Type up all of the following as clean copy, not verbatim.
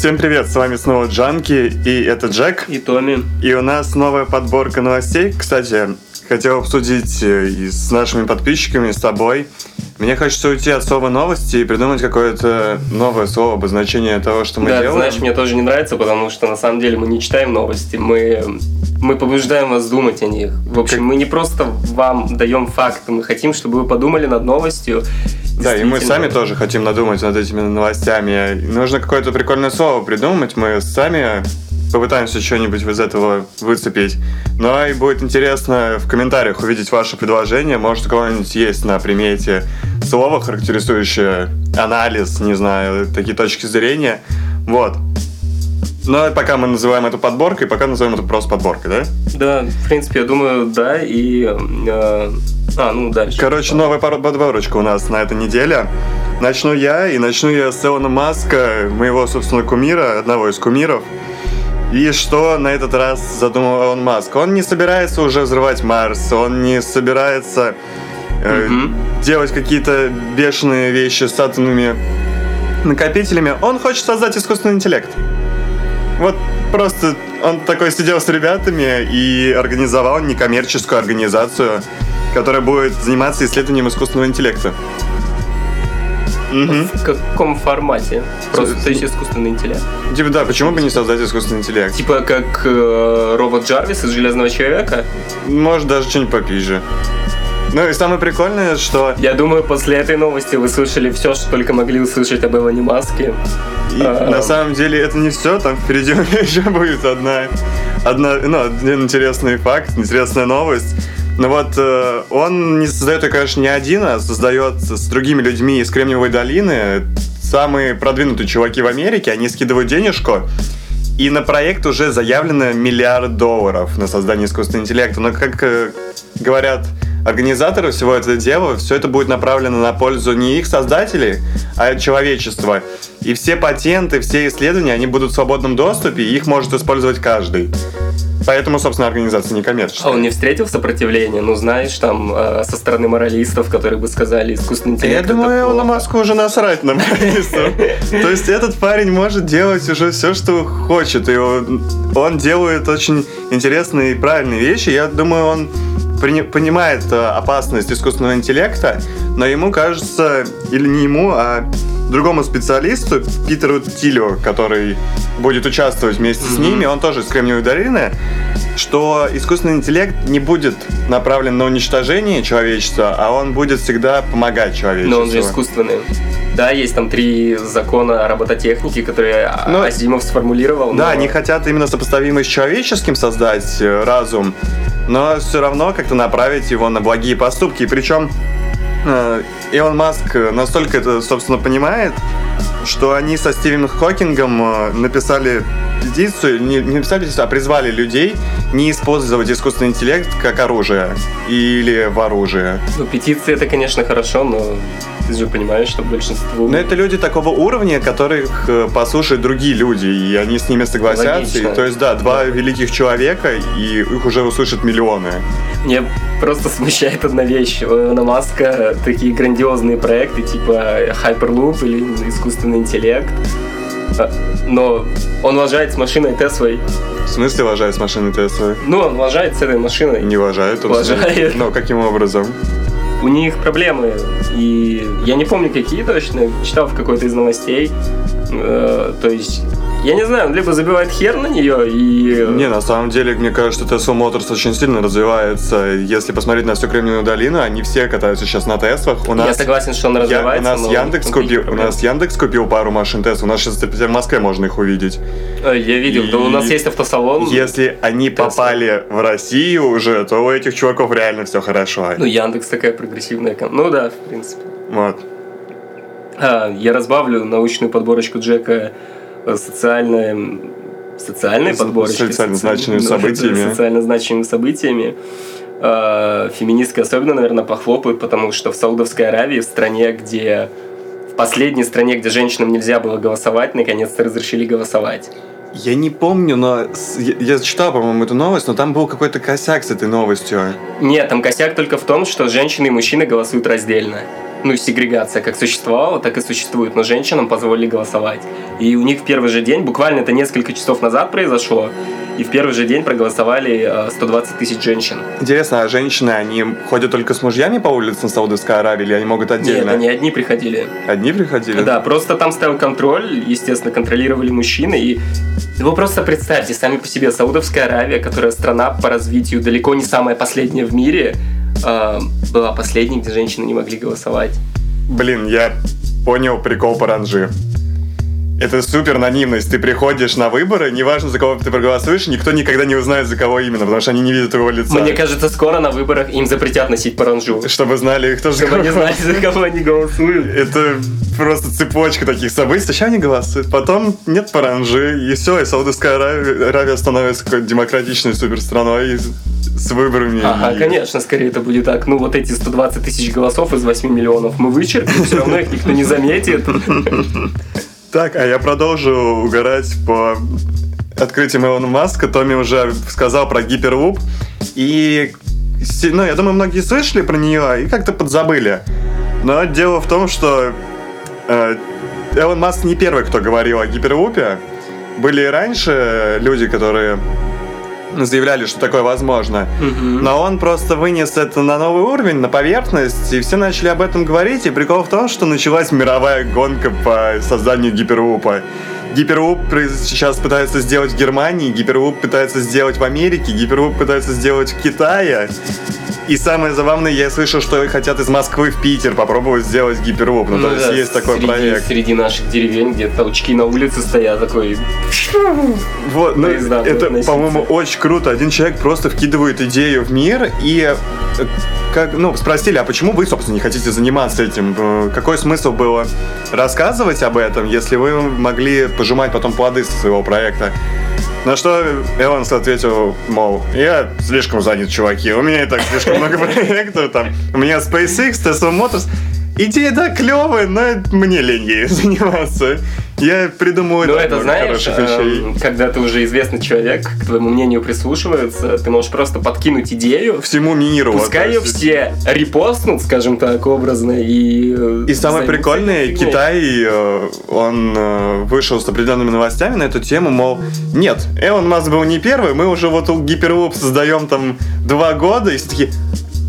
Всем привет, с вами снова Джанки, и это Джек. И Томи. И у нас новая подборка новостей. Кстати, хотел обсудить и с нашими подписчиками, с тобой. Мне хочется уйти от слова «новости» и придумать какое-то новое слово, обозначение того, что мы делаем. Да, знаешь, мне тоже не нравится, потому что на самом деле мы не читаем новости, мы побуждаем вас думать о них. В общем, мы не просто вам даем факты, мы хотим, чтобы вы подумали над новостью. Да, и мы сами тоже хотим надумать над этими новостями. Нужно какое-то прикольное слово придумать, мы сами попытаемся что-нибудь из этого выцепить. Ну и будет интересно в комментариях увидеть ваше предложение. Может, у кого-нибудь есть на примете слово, характеризующее анализ, не знаю, такие точки зрения. Вот. Но пока мы называем это подборкой, пока назовем это просто подборкой, да? Да, в принципе, я думаю, да. И... дальше. Короче, новая подборочка у нас на этой неделе. Начну я с Илона Маска, моего, собственно, кумира, одного из кумиров. И что на этот раз задумал Илон Маск? Он не собирается уже взрывать Марс, он не собирается делать какие-то бешеные вещи с атомными накопителями. Он хочет создать искусственный интеллект. Вот просто он такой сидел с ребятами и организовал некоммерческую организацию, которая будет заниматься исследованием искусственного интеллекта. В каком формате? Просто искусственный интеллект? Типа да, почему бы не создать искусственный интеллект? Типа как робот Джарвис из «Железного человека»? Может, даже что-нибудь попизже. Ну и самое прикольное, что... Я думаю, после этой новости вы слышали все, что только могли услышать об Илоне Маске. И на самом деле это не все, там впереди у меня еще будет один интересный факт, интересная новость. Ну вот, он не создает ее, конечно, не один, а создает с другими людьми из Кремниевой долины. Самые продвинутые чуваки в Америке, они скидывают денежку, и на проект уже заявлено $1 миллиард на создание искусственного интеллекта. Но, как говорят организаторы всего этого дела, все это будет направлено на пользу не их создателей, а человечества. И все патенты, все исследования, они будут в свободном доступе, и их может использовать каждый. Поэтому, собственно, организация некоммерческая. А он не встретил сопротивления? Ну, знаешь, там, со стороны моралистов, которые бы сказали, искусственный интеллект... Я думаю, Илону Маску уже насрать на моралистов. То есть этот парень может делать уже все, что хочет. И он делает очень интересные и правильные вещи. Я думаю, он понимает опасность искусственного интеллекта, но ему кажется, или не ему, а другому специалисту, Питеру Тилю, который будет участвовать вместе с ними, он тоже из Кремниевой долины, что искусственный интеллект не будет направлен на уничтожение человечества, а он будет всегда помогать человечеству. Но он же искусственный. Да, есть там 3 закона робототехники, которые Азимов сформулировал. Да, они хотят именно сопоставимый с человеческим создать разум, но все равно как-то направить его на благие поступки. Причем Илон Маск настолько это, собственно, понимает, что они со Стивеном Хокингом написали петицию, призвали людей не использовать искусственный интеллект как оружие или в оружие. Ну, петиции это, конечно, хорошо, но ты же понимаешь, что большинство... Но это люди такого уровня, которых послушают другие люди, и они с ними согласятся. И, то есть, да, 2 великих человека, и их уже услышат миллионы. Мне просто смущает одна вещь. У Илона Маска такие грандиозные проекты, типа Hyperloop или искусственный интеллект. Но он лажает с машиной Теслой. В смысле лажает с машиной Теслой? Ну, он лажает с этой машиной. Не лажает, он лажает. Но каким образом? У них проблемы, и я не помню, какие точно, читал в какой-то из новостей. То есть, я не знаю, он либо забивает хер на нее и... Не, на самом деле, мне кажется, что Tesla Motors очень сильно развивается. Если посмотреть на всю Кремниевую долину, они все катаются сейчас на Теслах. Я согласен, что он развивается, у нас Яндекс купил пару машин Tesla. У нас сейчас в Москве можно их увидеть. Я видел, да, у нас есть автосалон. Если они попали в Россию уже, то у этих чуваков реально все хорошо. Ну, Яндекс такая прогрессивная компания. Ну да, в принципе. Вот. Я разбавлю научную подборочку Джека социальной подборочкой. Социально значимыми событиями. Феминистки особенно, наверное, похлопают, потому что в Саудовской Аравии, в последней стране, где женщинам нельзя было голосовать, наконец-то разрешили голосовать. Я не помню, но я читал, по-моему, эту новость, но там был какой-то косяк с этой новостью. Нет, там косяк только в том, что женщины и мужчины голосуют раздельно. ну, сегрегация как существовала, так и существует, но женщинам позволили голосовать. И у них в первый же день, буквально это несколько часов назад произошло, и в первый же день проголосовали 120 тысяч женщин. Интересно, а женщины, они ходят только с мужьями по улицам Саудовской Аравии, или они могут отдельно? Нет, они одни приходили. Одни приходили? Да, просто там стоял контроль, естественно, контролировали мужчины, и вы просто представьте сами по себе, Саудовская Аравия, которая страна по развитию далеко не самая последняя в мире, была последней, где женщины не могли голосовать. Блин, я понял прикол паранджи. Это супер анонимность. Ты приходишь на выборы, неважно, за кого ты проголосуешь, никто никогда не узнает, за кого именно, потому что они не видят его лица. Мне кажется, скоро на выборах им запретят носить паранджу. Чтобы знали, кто же... Чтобы они знали, за кого они голосуют. Это просто цепочка таких событий. Сначала они голосуют, потом нет паранджи, и все, и Саудовская Аравия становится какой-то демократичной суперстраной с выборами. Ага, конечно, скорее это будет так. Ну, вот эти 120 тысяч голосов из 8 миллионов мы вычеркнем, все равно их никто не заметит. Так, а я продолжу угорать по открытиям Илона Маска. Томи уже сказал про Hyperloop. И, ну, я думаю, многие слышали про нее и как-то подзабыли. Но дело в том, что Илон Маск не первый, кто говорил о Hyperloop. Были и раньше люди, которые заявляли, что такое возможно. Но он просто вынес это на новый уровень, на поверхность, и все начали об этом говорить. И прикол в том, что началась мировая гонка по созданию Hyperloop'а. Hyperloop сейчас пытаются сделать в Германии, Hyperloop пытаются сделать в Америке, Hyperloop пытаются сделать в Китае. И самое забавное, я слышал, что хотят из Москвы в Питер попробовать сделать Hyperloop. Ну, то есть есть такой проект. Среди наших деревень, где толчки на улице стоят, такой... Вот, ну, это, по-моему, очень круто. Один человек просто вкидывает идею в мир, и... Как, ну, спросили, а почему вы, собственно, не хотите заниматься этим? Какой смысл было рассказывать об этом, если вы могли пожимать потом плоды со своего проекта? На что Элонс ответил, мол, я слишком занят, чуваки, у меня и так слишком много проектов, там, у меня SpaceX, Tesla Motors. Идея, да, клевая, но мне лень ею заниматься. Я придумываю много хороших вещей. Когда ты уже известный человек, к твоему мнению прислушиваются, ты можешь просто подкинуть идею. Всему миру. Пускай ее все репостнут, скажем так, образно. И самое прикольное, Китай, он вышел с определенными новостями на эту тему, мол, нет, Илон Маск был не первый, мы уже вот Hyperloop создаем там 2 года, и все такие...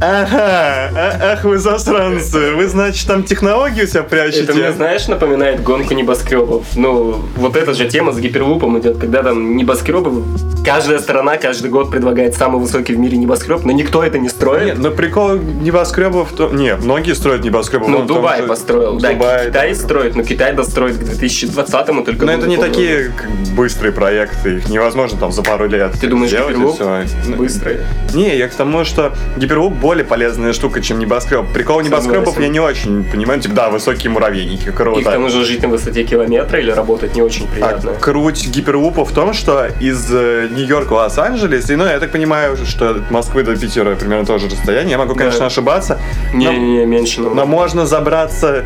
Ага, вы засранцы, вы, значит, там технологию себя прячете. Это мне, знаешь, напоминает гонку небоскребов. Ну, вот эта же тема с Hyperloop'ом идет, когда там небоскребы, каждая страна каждый год предлагает самый высокий в мире небоскреб, но никто это не строит. Нет, но прикол небоскребов, то... Нет, многие строят небоскребы. Ну, Дубай построил, да, Китай строит, но Китай достроит к 2020-му только. Но это не такие быстрые проекты, их невозможно там за пару лет. Ты думаешь, Hyperloop быстрый? Не, я к тому, что Hyperloop более полезная штука, чем небоскреб. Прикол небоскребов я не очень понимаю. Типа, да, высокие муравейники, круто. И к тому же жить на высоте километра или работать не очень приятно. А круть Hyperloop в том, что из Нью-Йорка в Лос-Анджелес, и, ну, я так понимаю, что от Москвы до Питера примерно тоже расстояние. Я могу, конечно, ошибаться. Не, меньше. Но можно забраться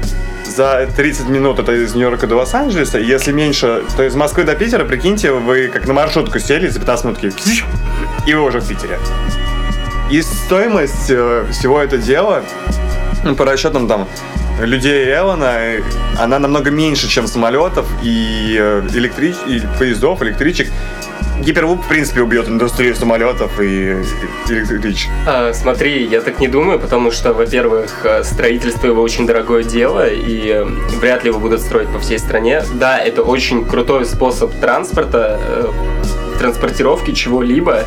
за 30 минут, это из Нью-Йорка до Лос-Анджелеса. Если меньше, то из Москвы до Питера, прикиньте, вы как на маршрутку сели, за 15 минут и вы уже в Питере. И стоимость всего этого дела, по расчетам там людей Элона, она намного меньше, чем самолетов и поездов, электричек. Hyperloop, в принципе, убьет индустрию самолетов и электричек. Смотри, я так не думаю, потому что, во-первых, строительство его очень дорогое дело, и вряд ли его будут строить по всей стране. Да, это очень крутой способ транспорта, транспортировки чего-либо.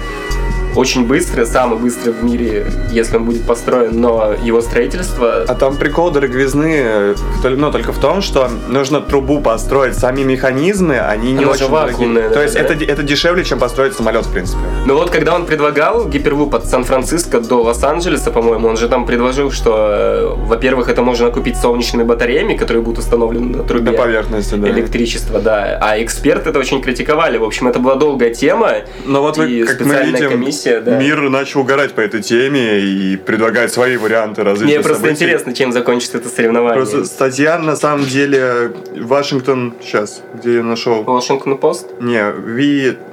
Очень быстро, самый быстрый в мире, если он будет построен, но его строительство... А там прикол дороговизны, ну, только в том, что нужно трубу построить, сами механизмы, они не очень дорогие. То есть это дешевле, чем построить самолет, в принципе. Ну вот, когда он предлагал Hyperloop от Сан-Франциско до Лос-Анджелеса, по-моему, он же там предложил, что, во-первых, это можно купить солнечными батареями, которые будут установлены на трубе. На поверхности, да. Электричество, да. А эксперты это очень критиковали. В общем, это была долгая тема. Но вот вы, как мы видим, комиссия... Да. Мир начал угорать по этой теме и предлагает свои варианты развития. Мне просто интересно, чем закончится это соревнование. Просто статья, на самом деле, Washington... Сейчас, где я нашел? Washington Post? Не,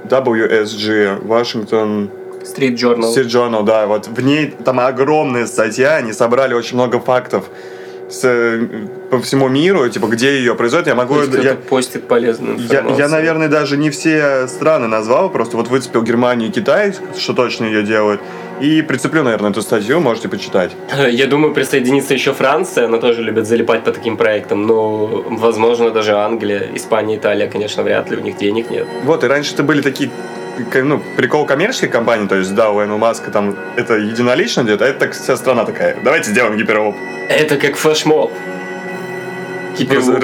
WSJ, Washington... Street Journal, да. Вот в ней там огромная статья, они собрали очень много фактов по всему миру, типа, где ее производят. Я могу... Кто-то постит полезную информацию. Я, наверное, даже не все страны назвал, просто вот выцепил Германию и Китай, что точно ее делают, и прицеплю, наверное, эту статью, можете почитать. Я думаю, присоединится еще Франция, она тоже любит залипать по таким проектам, но, возможно, даже Англия, Испания, Италия, конечно, вряд ли, у них денег нет. Вот, и раньше-то были такие... Ну, прикол коммерческой компании, то есть, да, у Илона Маска там это единолично идет, а это так вся страна такая. Давайте сделаем гипервоп. Это как флешмоб. Гипервоп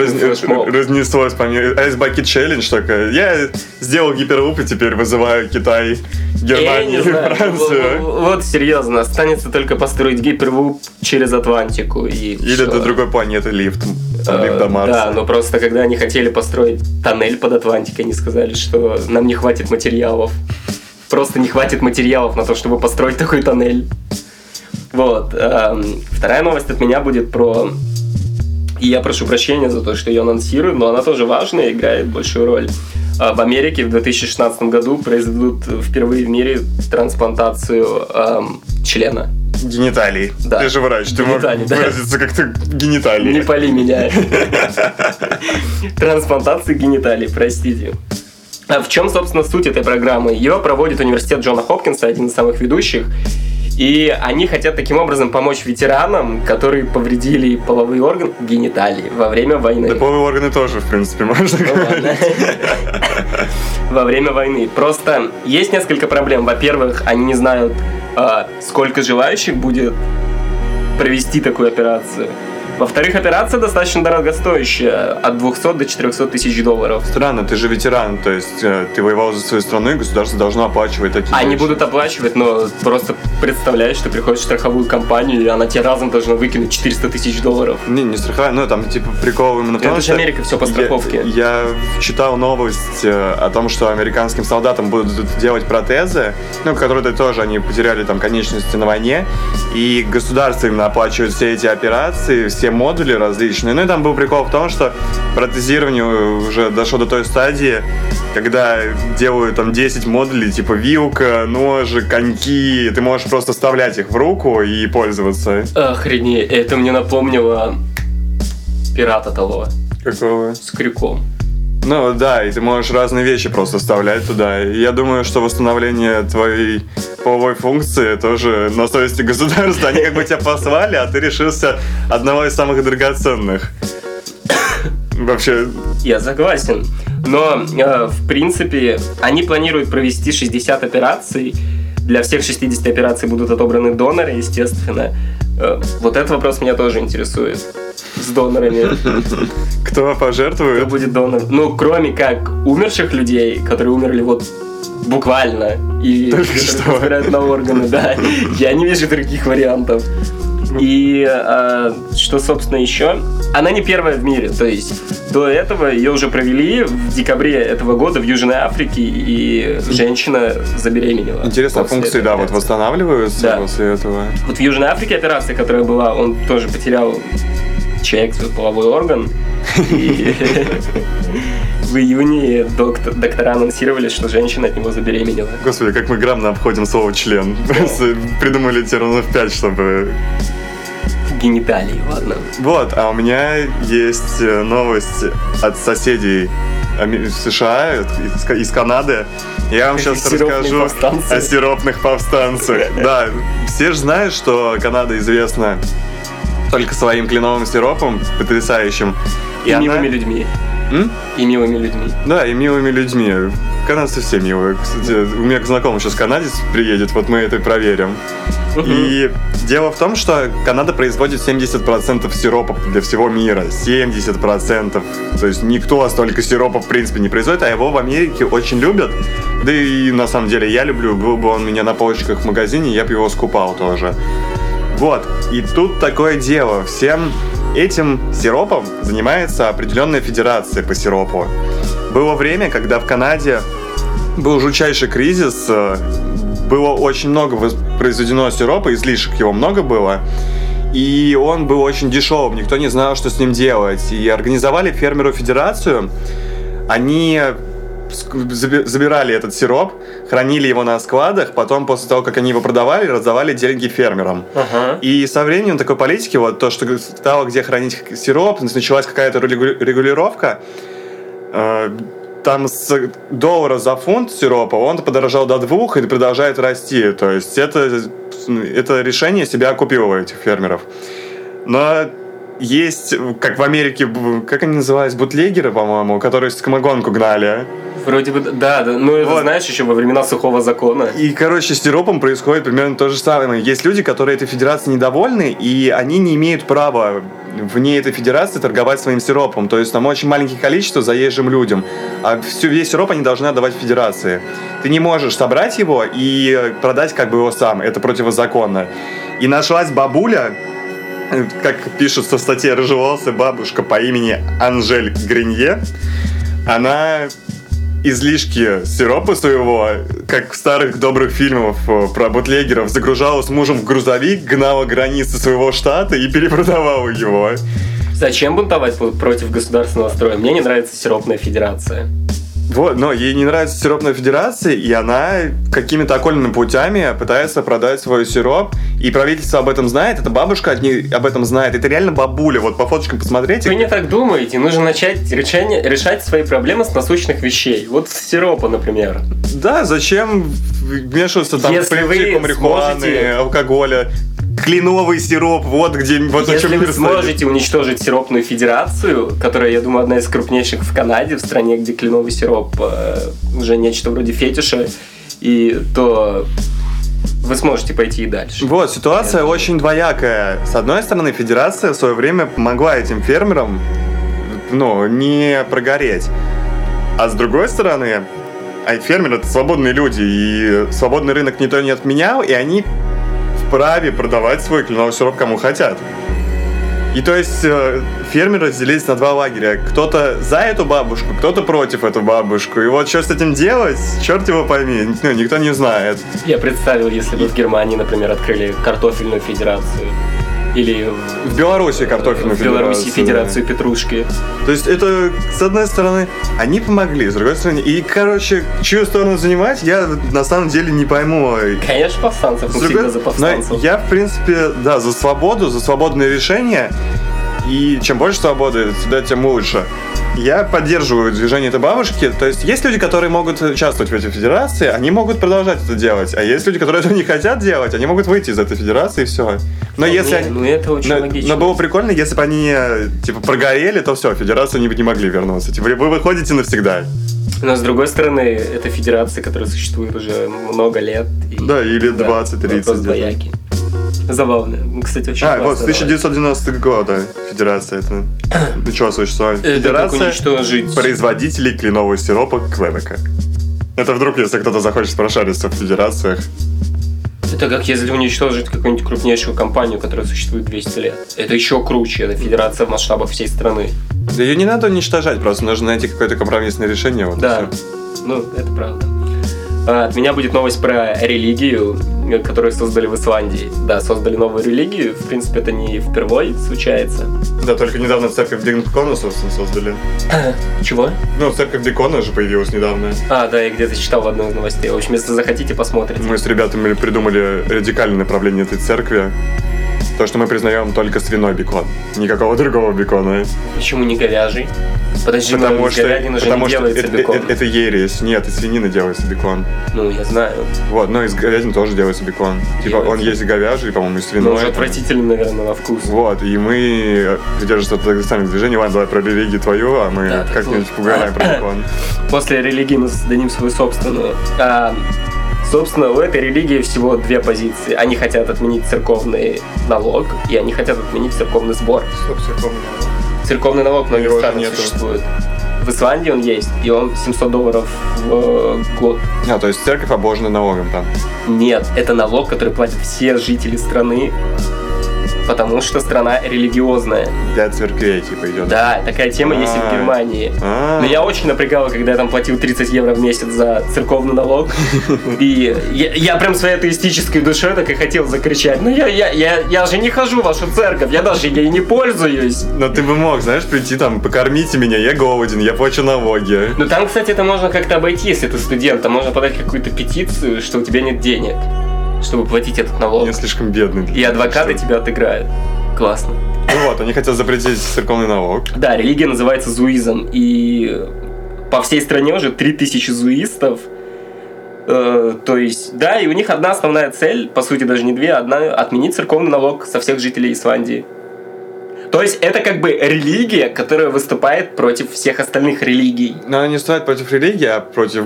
разнеслось по миру. Ice Bucket Challenge только. Я сделал гипервоп и теперь вызываю Китай, Германию, Францию. Вот серьезно, останется только построить гипервоп через Атлантику. Или до другой планеты лифт. Да, но просто когда они хотели построить тоннель под Атлантикой, они сказали, что нам не хватит материалов. Просто не хватит материалов на то, чтобы построить такой тоннель. Вот. Вторая новость от меня будет про... И я прошу прощения за то, что ее анонсирую, но она тоже важная и играет большую роль. В Америке в 2016 году произведут впервые в мире трансплантацию члена. Гениталии. Да. Ты же врач, ты можешь выразиться как-то гениталии. Не пали меня. Трансплантация гениталий, простите. А в чем, собственно, суть этой программы? Ее проводит университет Джона Хопкинса, один из самых ведущих. И они хотят таким образом помочь ветеранам, которые повредили половой орган, гениталии, во время войны. Да, половые органы тоже, в принципе, можно говорить. Во время войны. Просто есть несколько проблем. Во-первых, они не знают, сколько желающих будет провести такую операцию. Во-вторых, операция достаточно дорогостоящая, от 200 до 400 тысяч долларов. Странно, ты же ветеран, то есть ты воевал за свою страну, и государство должно оплачивать такие вещи. Они будут оплачивать, но просто представляешь, что приходишь в страховую компанию, и она тебе разом должна выкинуть 400 тысяч долларов. Не страховая, ну там типа прикол именно в том, это же Америка, все по страховке. Я читал новость о том, что американским солдатам будут делать протезы, ну, которые тоже они потеряли там конечности на войне, и государство именно оплачивает все эти операции, все модули различные. Ну и там был прикол в том, что протезирование уже дошло до той стадии, когда делают там 10 модулей, типа вилка, ножи, коньки, ты можешь просто вставлять их в руку и пользоваться. Охренеть, это мне напомнило пирата того. Какого? С крюком. Ну да, и ты можешь разные вещи просто вставлять туда. И я думаю, что восстановление твоей половой функции тоже на совести государства. Они как бы тебя послали, а ты решился одного из самых драгоценных. Вообще... Я согласен. Но, в принципе, они планируют провести 60 операций. Для всех 60 операций будут отобраны доноры, естественно. Вот этот вопрос меня тоже интересует. С донорами. Кто пожертвует? Кто будет донор? Ну, кроме как умерших людей, которые умерли вот буквально. И которые собирают на органы, да. Я не вижу других вариантов. И что, собственно, еще? Она не первая в мире. То есть до этого ее уже провели в декабре этого года в Южной Африке, и женщина забеременела. Интересно, функции, да, вот восстанавливаются, да, после этого? Вот в Южной Африке операция, которая была, он тоже потерял человек свой половой орган. И в июне доктора анонсировали, что женщина от него забеременела. Господи, как мы грамотно обходим слово «член». Придумали терминов 5, чтобы... Гениталии, ладно. Вот, а у меня есть новость от соседей США, из Канады. Я вам сейчас расскажу о сиропных повстанцах. Да, все же знают, что Канада известна только своим кленовым сиропом потрясающим. И милыми людьми. И милыми людьми. Да, и милыми людьми. Канадцы все милые. Кстати, у меня знакомый сейчас канадец приедет, вот мы это проверим. И дело в том, что Канада производит 70% сиропов для всего мира. 70%. То есть никто столько сиропов в принципе не производит, а его в Америке очень любят. Да и на самом деле я люблю. Был бы он у меня на полочках в магазине, я бы его скупал тоже. Вот, и тут такое дело, всем этим сиропом занимается определенная федерация по сиропу. Было время, когда в Канаде был жутчайший кризис, было очень много произведено сиропа, излишек его много было, и он был очень дешевым, никто не знал, что с ним делать. И организовали фермеру федерацию, они забирали этот сироп, хранили его на складах, потом после того, как они его продавали, раздавали деньги фермерам. Ага. И со временем такой политики, вот то, что стало где хранить сироп, началась какая-то регулировка, там с доллара за фунт сиропа он подорожал до 2 и продолжает расти. То есть это решение себя окупило у этих фермеров. Но есть, как в Америке, как они назывались, бутлегеры, по-моему, которые скомогонку гнали. Вроде бы, да, ну это вот. Знаешь, еще во времена сухого закона. И, короче, с сиропом происходит примерно то же самое. Есть люди, которые этой федерации недовольны, и они не имеют права вне этой федерации торговать своим сиропом. То есть там очень маленькое количество заезжим людям, а весь сироп они должны отдавать федерации. Ты не можешь собрать его и продать как бы его сам, это противозаконно. И нашлась бабуля, как пишется в статье, рыжеволосая бабушка по имени Анжель Гринье. Она излишки сиропа своего, как в старых добрых фильмах про бутлегеров, загружала с мужем в грузовик, гнала границы своего штата и перепродавала его. Зачем бунтовать против государственного строя? Мне не нравится сиропная федерация. Вот, но ей не нравится сиропная федерация, и она какими-то окольными путями пытается продать свой сироп, и правительство об этом знает, эта бабушка об этом знает, это реально бабуля, вот по фоточкам посмотрите. Вы не так думаете, нужно начать решать свои проблемы с насущных вещей, вот с сиропа, например. Да, зачем вмешиваться там в политику марихуаны, алкоголя? Кленовый сироп, вот где... Вот если о чем вы сможете уничтожить сиропную федерацию, которая, я думаю, одна из крупнейших в Канаде, в стране, где кленовый сироп уже нечто вроде фетиша, и то вы сможете пойти и дальше. Вот, ситуация очень двоякая. С одной стороны, федерация в свое время помогла этим фермерам, ну, не прогореть. А с другой стороны, фермеры — это свободные люди, и свободный рынок никто не отменял, и они... праве продавать свой кленовый сироп кому хотят. И то есть фермеры разделились на два лагеря. Кто-то за эту бабушку, кто-то против эту бабушку. И вот что с этим делать, черт его пойми, ну, никто не знает. Я представил, если бы в Германии, например, открыли картофельную федерацию. Или в Беларуси картофельную федерацию. В Беларуси федерацию петрушки. То есть это, с одной стороны, они помогли, с другой стороны... И, короче, чью сторону занимать, я на самом деле не пойму. Конечно, повстанцев, мы всегда за повстанцев. Но я, в принципе, да, за свободу, за свободные решения. И чем больше свободы, тем лучше. Я поддерживаю движение этой бабушки. То есть есть люди, которые могут участвовать в этой федерации, они могут продолжать это делать. А есть люди, которые этого не хотят делать, они могут выйти из этой федерации и все. Но если нет, они... ну, это очень логично. Но было прикольно, если бы они типа прогорели, то все, в федерацию не могли вернуться. Типа, вы выходите навсегда. Но с другой стороны, это федерация, которая существует уже много лет. И... Да, или 20-30. Забавно. Кстати, очень классно. А, вот, с 1990 года федерация это начала существовать. Федерация производителей кленового сиропа Квебека. Это вдруг, если кто-то захочет прошариться в федерациях. Это как если уничтожить какую-нибудь крупнейшую компанию, которая существует 200 лет. Это еще круче, это федерация в масштабах всей страны. Да ее не надо уничтожать, просто нужно найти какое-то компромиссное решение. Вот да, ну это правда. От меня будет новость про религию, которую создали в Исландии. Да, создали новую религию. В принципе, это не впервой случается. Да, только недавно церковь Дикона, собственно, создали. Чего? Ну, церковь Дикона же появилась недавно. А, да, я где-то читал в одной из новостей. В общем, если захотите, посмотрите. Мы с ребятами придумали радикальное направление этой церкви. То, что мы признаем только свиной бекон. Никакого другого бекона. Почему не говяжий? Подожди, потому что говядина же не делается бекон. Это ересь. Нет, из свинины делается бекон. Ну, я знаю. Вот, но из говядины тоже делается бекон. Типа, он есть говяжий, по-моему, и свиной. Ну, уже отвратительно, наверное, на вкус. Вот, и мы придерживаемся от самих движений. Ладно, давай про религию твою, а мы да, как-нибудь пугаем про бекон. После религии мы создадим свою собственную. Собственно, у этой религии всего две позиции. Они хотят отменить церковный налог, и они хотят отменить церковный сбор. Стоп, церковный налог. Церковный налог на Германии существует. В Исландии он есть, и он $700 в год. А, то есть церковь обложена налогом там? Нет, это налог, который платят все жители страны. потому что страна религиозная. Для церквей типа идет. Да, такая тема есть и в Германии. Но я очень напрягала, когда я там платил 30 евро в месяц за церковный налог. И я прям своей атеистической душой так и хотел закричать: ну я же не хожу в вашу церковь, я даже ей не пользуюсь. Но ты бы мог, знаешь, прийти там: покормите меня, я голоден, я плачу налоги. Ну там, кстати, это можно как-то обойти, если ты студент, там можно подать какую-то петицию, что у тебя нет денег, чтобы платить этот налог. Я слишком бедный. И адвокаты тебя отыграют. Классно. Ну вот, они хотят запретить церковный налог. Да, религия называется зуизм. И по всей стране уже 3000 зуистов. То есть, да, и у них одна основная цель, по сути даже не две, одна — отменить церковный налог со всех жителей Исландии. То есть это как бы религия, которая выступает против всех остальных религий. Но она не стоит против религии, а против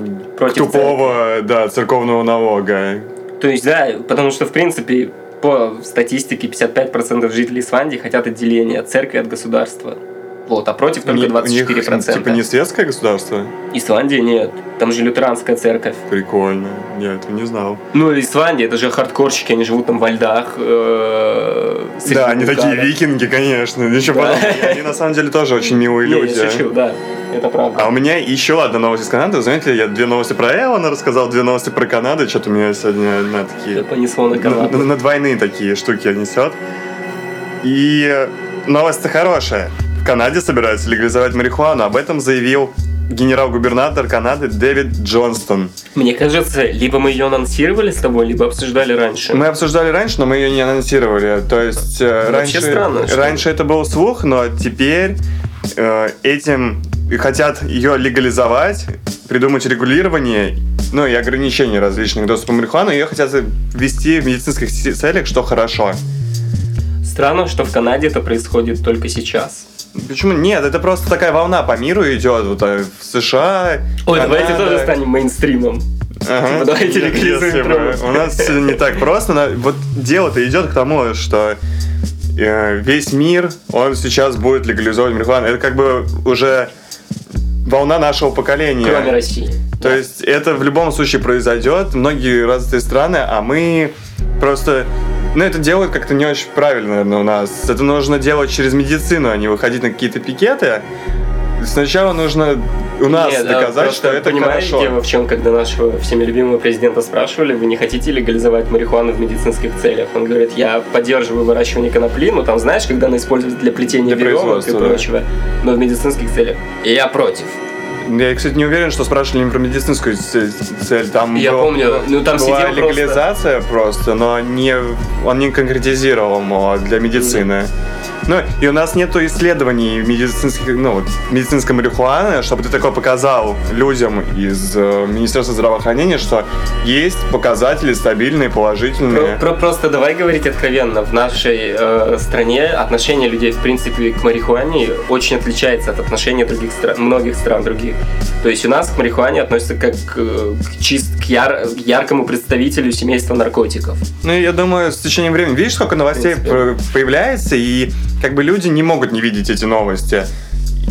тупого, да, церковного налога. То есть, да, потому что, в принципе, по статистике 55% жителей Исландии хотят отделения от церкви от государства. Вот, а против только 24%. У них, типа, не светское государство? Исландия нет. Там же лютеранская церковь. Прикольно. Я этого не знал. Ну, Исландия, это же хардкорщики, они живут там во льдах. Да, они такие викинги, конечно. Еще потом. Они на самом деле тоже очень милые люди. Я шучу, да. Это правда. А у меня еще одна новость из Канады. Знаете, я 2 новости про Элона рассказал, 2 новости про Канаду. Что-то у меня сегодня на такие... понесло на Канаду. На двойные такие штуки несет. И новость-то хорошая. В Канаде собираются легализовать марихуану. Об этом заявил генерал-губернатор Канады Дэвид Джонстон. Мне кажется, либо мы ее анонсировали с тобой, либо обсуждали раньше. Мы обсуждали раньше, но мы ее не анонсировали. То есть раньше это был слух, но теперь этим хотят ее легализовать, придумать регулирование, ну и ограничения различных доступов к марихуану. Ее хотят ввести в медицинских целях, что хорошо. Странно, что в Канаде это происходит только сейчас. Почему? Нет, это просто такая волна по миру идет, вот в США. Ой, Канада. Давайте тоже станем мейнстримом. Ага. Типа, давайте легализуем. У нас все не так просто, но вот дело-то идет к тому, что весь мир, он сейчас будет легализовать марихуану. Это как бы уже волна нашего поколения. Кроме России. То есть это в любом случае произойдет. Многие развитые страны, а мы просто... Ну, это делают как-то не очень правильно, наверное, у нас. Это нужно делать через медицину, а не выходить на какие-то пикеты. Сначала нужно у нас доказать, что это хорошо. Понимаете, в чем, когда нашего всеми любимого президента спрашивали: вы не хотите легализовать марихуану в медицинских целях? Он говорит: я поддерживаю выращивание конопли, но там, знаешь, когда она используется для плетения веревок и прочего, но в медицинских целях. И я против. Я, кстати, не уверен, что спрашивали им про медицинскую цель. Там я помню, ну там была легализация просто, но он не конкретизировал для медицины. Ну, и у нас нету исследований медицинских, медицинской марихуаны, чтобы ты такое показал людям из Министерства здравоохранения, что есть показатели стабильные, положительные. Просто давай говорить откровенно. В нашей стране отношение людей, в принципе, к марихуане очень отличается от отношения многих стран других. То есть у нас к марихуане относятся как к яркому представителю семейства наркотиков. Ну, я думаю, с течением времени, видишь, сколько новостей появляется, и как бы люди не могут не видеть эти новости.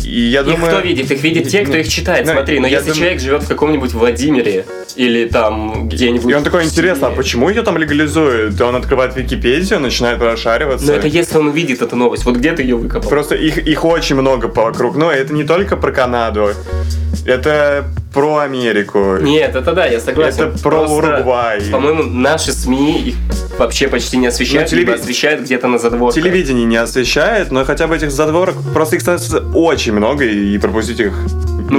И я думаю... Их кто видит? Их видят те, кто их читает. Смотри, но если человек живет в каком-нибудь Владимире или там где-нибудь... И он такой: интересно, а почему ее там легализуют? И он открывает Википедию, начинает расшариваться. Но это если он увидит эту новость. Вот где ты ее выкопал? Просто их очень много вокруг. Но это не только про Канаду. Это про Америку. Нет, это да, я согласен. Это про Уругвай. По-моему, наши СМИ их вообще почти не освещают, либо освещают где-то на задворках. Телевидение не освещает, но хотя бы этих задворок, просто их становится очень много, и пропустить их нет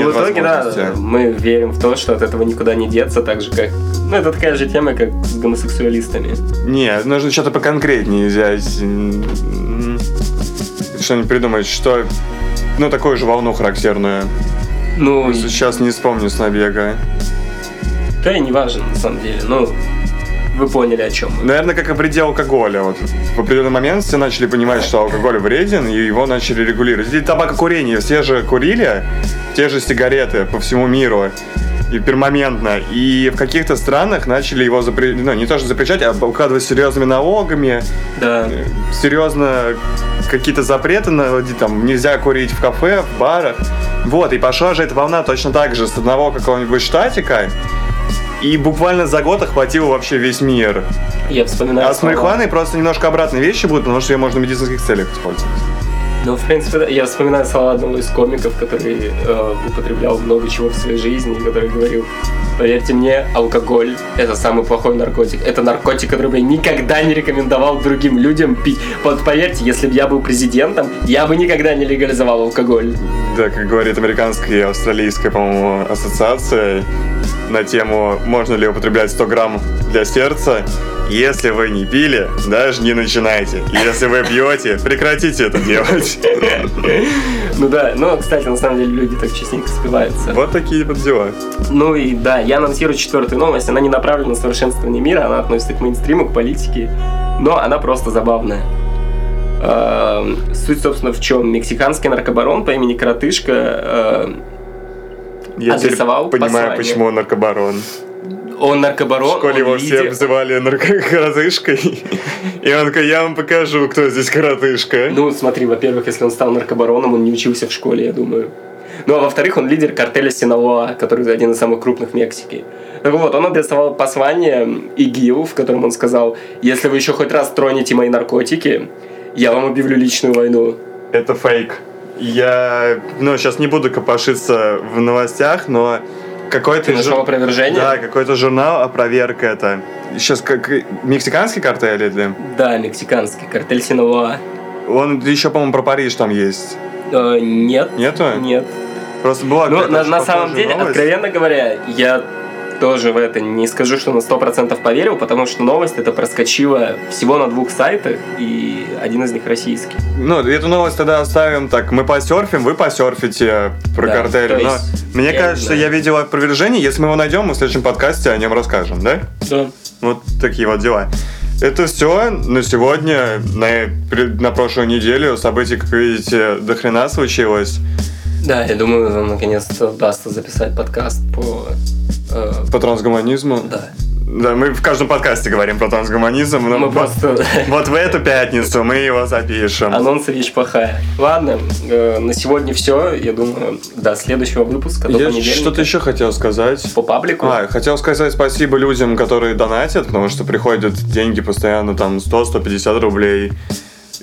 возможности. В итоге, да, мы верим в то, что от этого никуда не деться, так же как... Ну, это такая же тема, как с гомосексуалистами. Нет, нужно что-то поконкретнее взять. Что-нибудь придумать, что... Ну, такую же волну характерную. Ну, сейчас не вспомню с набега. Да и не важно, на самом деле. Ну, вы поняли, о чем. Наверное, как и в вреде алкоголя. Вот в определенный момент все начали понимать, что алкоголь вреден, и его начали регулировать. И табакокурение. Все же курили, те же сигареты по всему миру. И пермоментно. И в каких-то странах начали его запрещать, не то что запрещать, а укладывать серьезными налогами. Да. Серьезно какие-то запреты наводить, там нельзя курить в кафе, в барах. Вот, и пошла же эта волна точно так же с одного какого-нибудь штатика. И буквально за год охватило вообще весь мир. Я вспоминаю. А с марихуаной просто немножко обратные вещи будут, потому что ее можно в медицинских целях использовать. Ну, в принципе, да. Я вспоминаю слова одного из комиков, который употреблял много чего в своей жизни, и который говорил: поверьте мне, алкоголь – это самый плохой наркотик. Это наркотик, который бы я никогда не рекомендовал другим людям пить. Вот поверьте, если бы я был президентом, я бы никогда не легализовал алкоголь. Да, как говорит американская и австралийская, по-моему, ассоциация на тему «Можно ли употреблять 100 грамм для сердца?» Если вы не пили, даже не начинайте. Если вы пьете, прекратите это делать. Ну да, но, кстати, на самом деле люди так частенько скрываются. Вот такие вот дела. Ну и да, я анонсирую четвертую новость. Она не направлена на совершенствование мира, она относится к мейнстриму, к политике, но она просто забавная. Суть, собственно, в чем? Мексиканский наркобарон по имени Коротышка адресовал послание. Я понимаю, почему он наркобарон. Он наркобарон. В школе его все обзывали коротышкой. И он такой: я вам покажу, кто здесь коротышка. Ну, смотри, во-первых, если он стал наркобароном, он не учился в школе, я думаю. Ну, а во-вторых, он лидер картеля Синалоа, который один из самых крупных в Мексике. Так вот, он адресовал послание ИГИЛ, в котором он сказал: если вы еще хоть раз тронете мои наркотики, я вам объявлю личную войну. Это фейк. Я, сейчас не буду копошиться в новостях, но... Какой-то опровержение? Да, какой-то журнал опроверг это. Сейчас как мексиканский картель или? Да, мексиканский картель Синалоа. Он еще, по-моему, про Париж там есть. Нет. Нету? Нет. Просто была. Ну, на самом деле, новость. Откровенно говоря, я тоже в это не скажу, что на 100% поверил, потому что новость эта проскочила всего на 2 сайтах, и один из них российский. Ну, эту новость тогда оставим так. Мы посерфим, вы посерфите про картель. Но мне кажется, я видел опровержение. Если мы его найдем, мы в следующем подкасте о нем расскажем, да? Да. Вот такие вот дела. Это все на сегодня. На прошлую неделю событий, как видите, до хрена случилось. Да, я думаю, нам наконец-то удастся записать подкаст по трансгуманизму. Да. Да, мы в каждом подкасте говорим про трансгуманизм, но мы просто... вот в эту пятницу мы его запишем. Анонс вещь плохая. Ладно, на сегодня все. Я думаю, до следующего выпуска, до понедельника. Я что-то еще хотел сказать. По паблику? Хотел сказать спасибо людям, которые донатят, потому что приходят деньги постоянно, там, 100-150 рублей.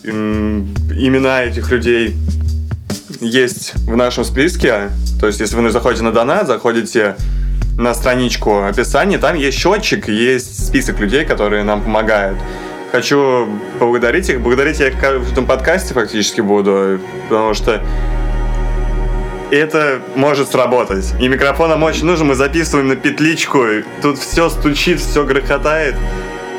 Имена этих людей... есть в нашем списке. То есть, если вы заходите на донат, заходите на страничку описания, там есть счетчик, есть список людей, которые нам помогают. Хочу поблагодарить их. Благодарить я их в каждом подкасте фактически буду, потому что это может сработать. И микрофон нам очень нужен. Мы записываем на петличку. Тут все стучит, все грохотает.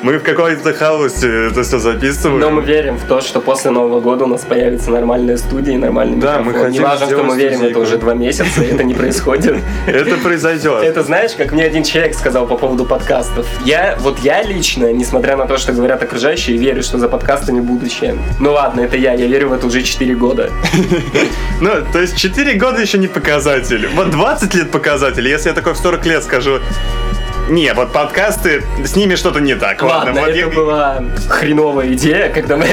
Мы в какой-то хаосе это все записываем. Но мы верим в то, что после Нового года у нас появятся нормальные студии, нормальный микрофон. Да, мы хотим. Не важно, что мы верим, это уже 2 месяца, и это не происходит. Это произойдет. Это знаешь, как мне один человек сказал по поводу подкастов. Я лично, несмотря на то, что говорят окружающие, верю, что за подкастами будущее. Ну ладно, это я верю в это уже 4 года. Ну, то есть 4 года еще не показатель. Вот 20 лет показатель. Если я такой в 40 лет скажу... Не, вот подкасты, с ними что-то не так. Ладно, вот это была хреновая идея, когда мы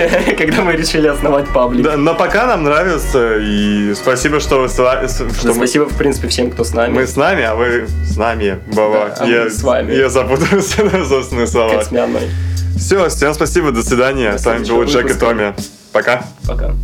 решили основать паблик. Да, но пока нам нравится, и спасибо, что вы с вами. Да, спасибо, в принципе, всем, кто с нами. Мы с нами, а вы с нами, баба. Да, мы с вами. Я запутался на собственные слова. Космяной. Все, всем спасибо, до свидания. С вами был Джек и Томи. Пока. Пока.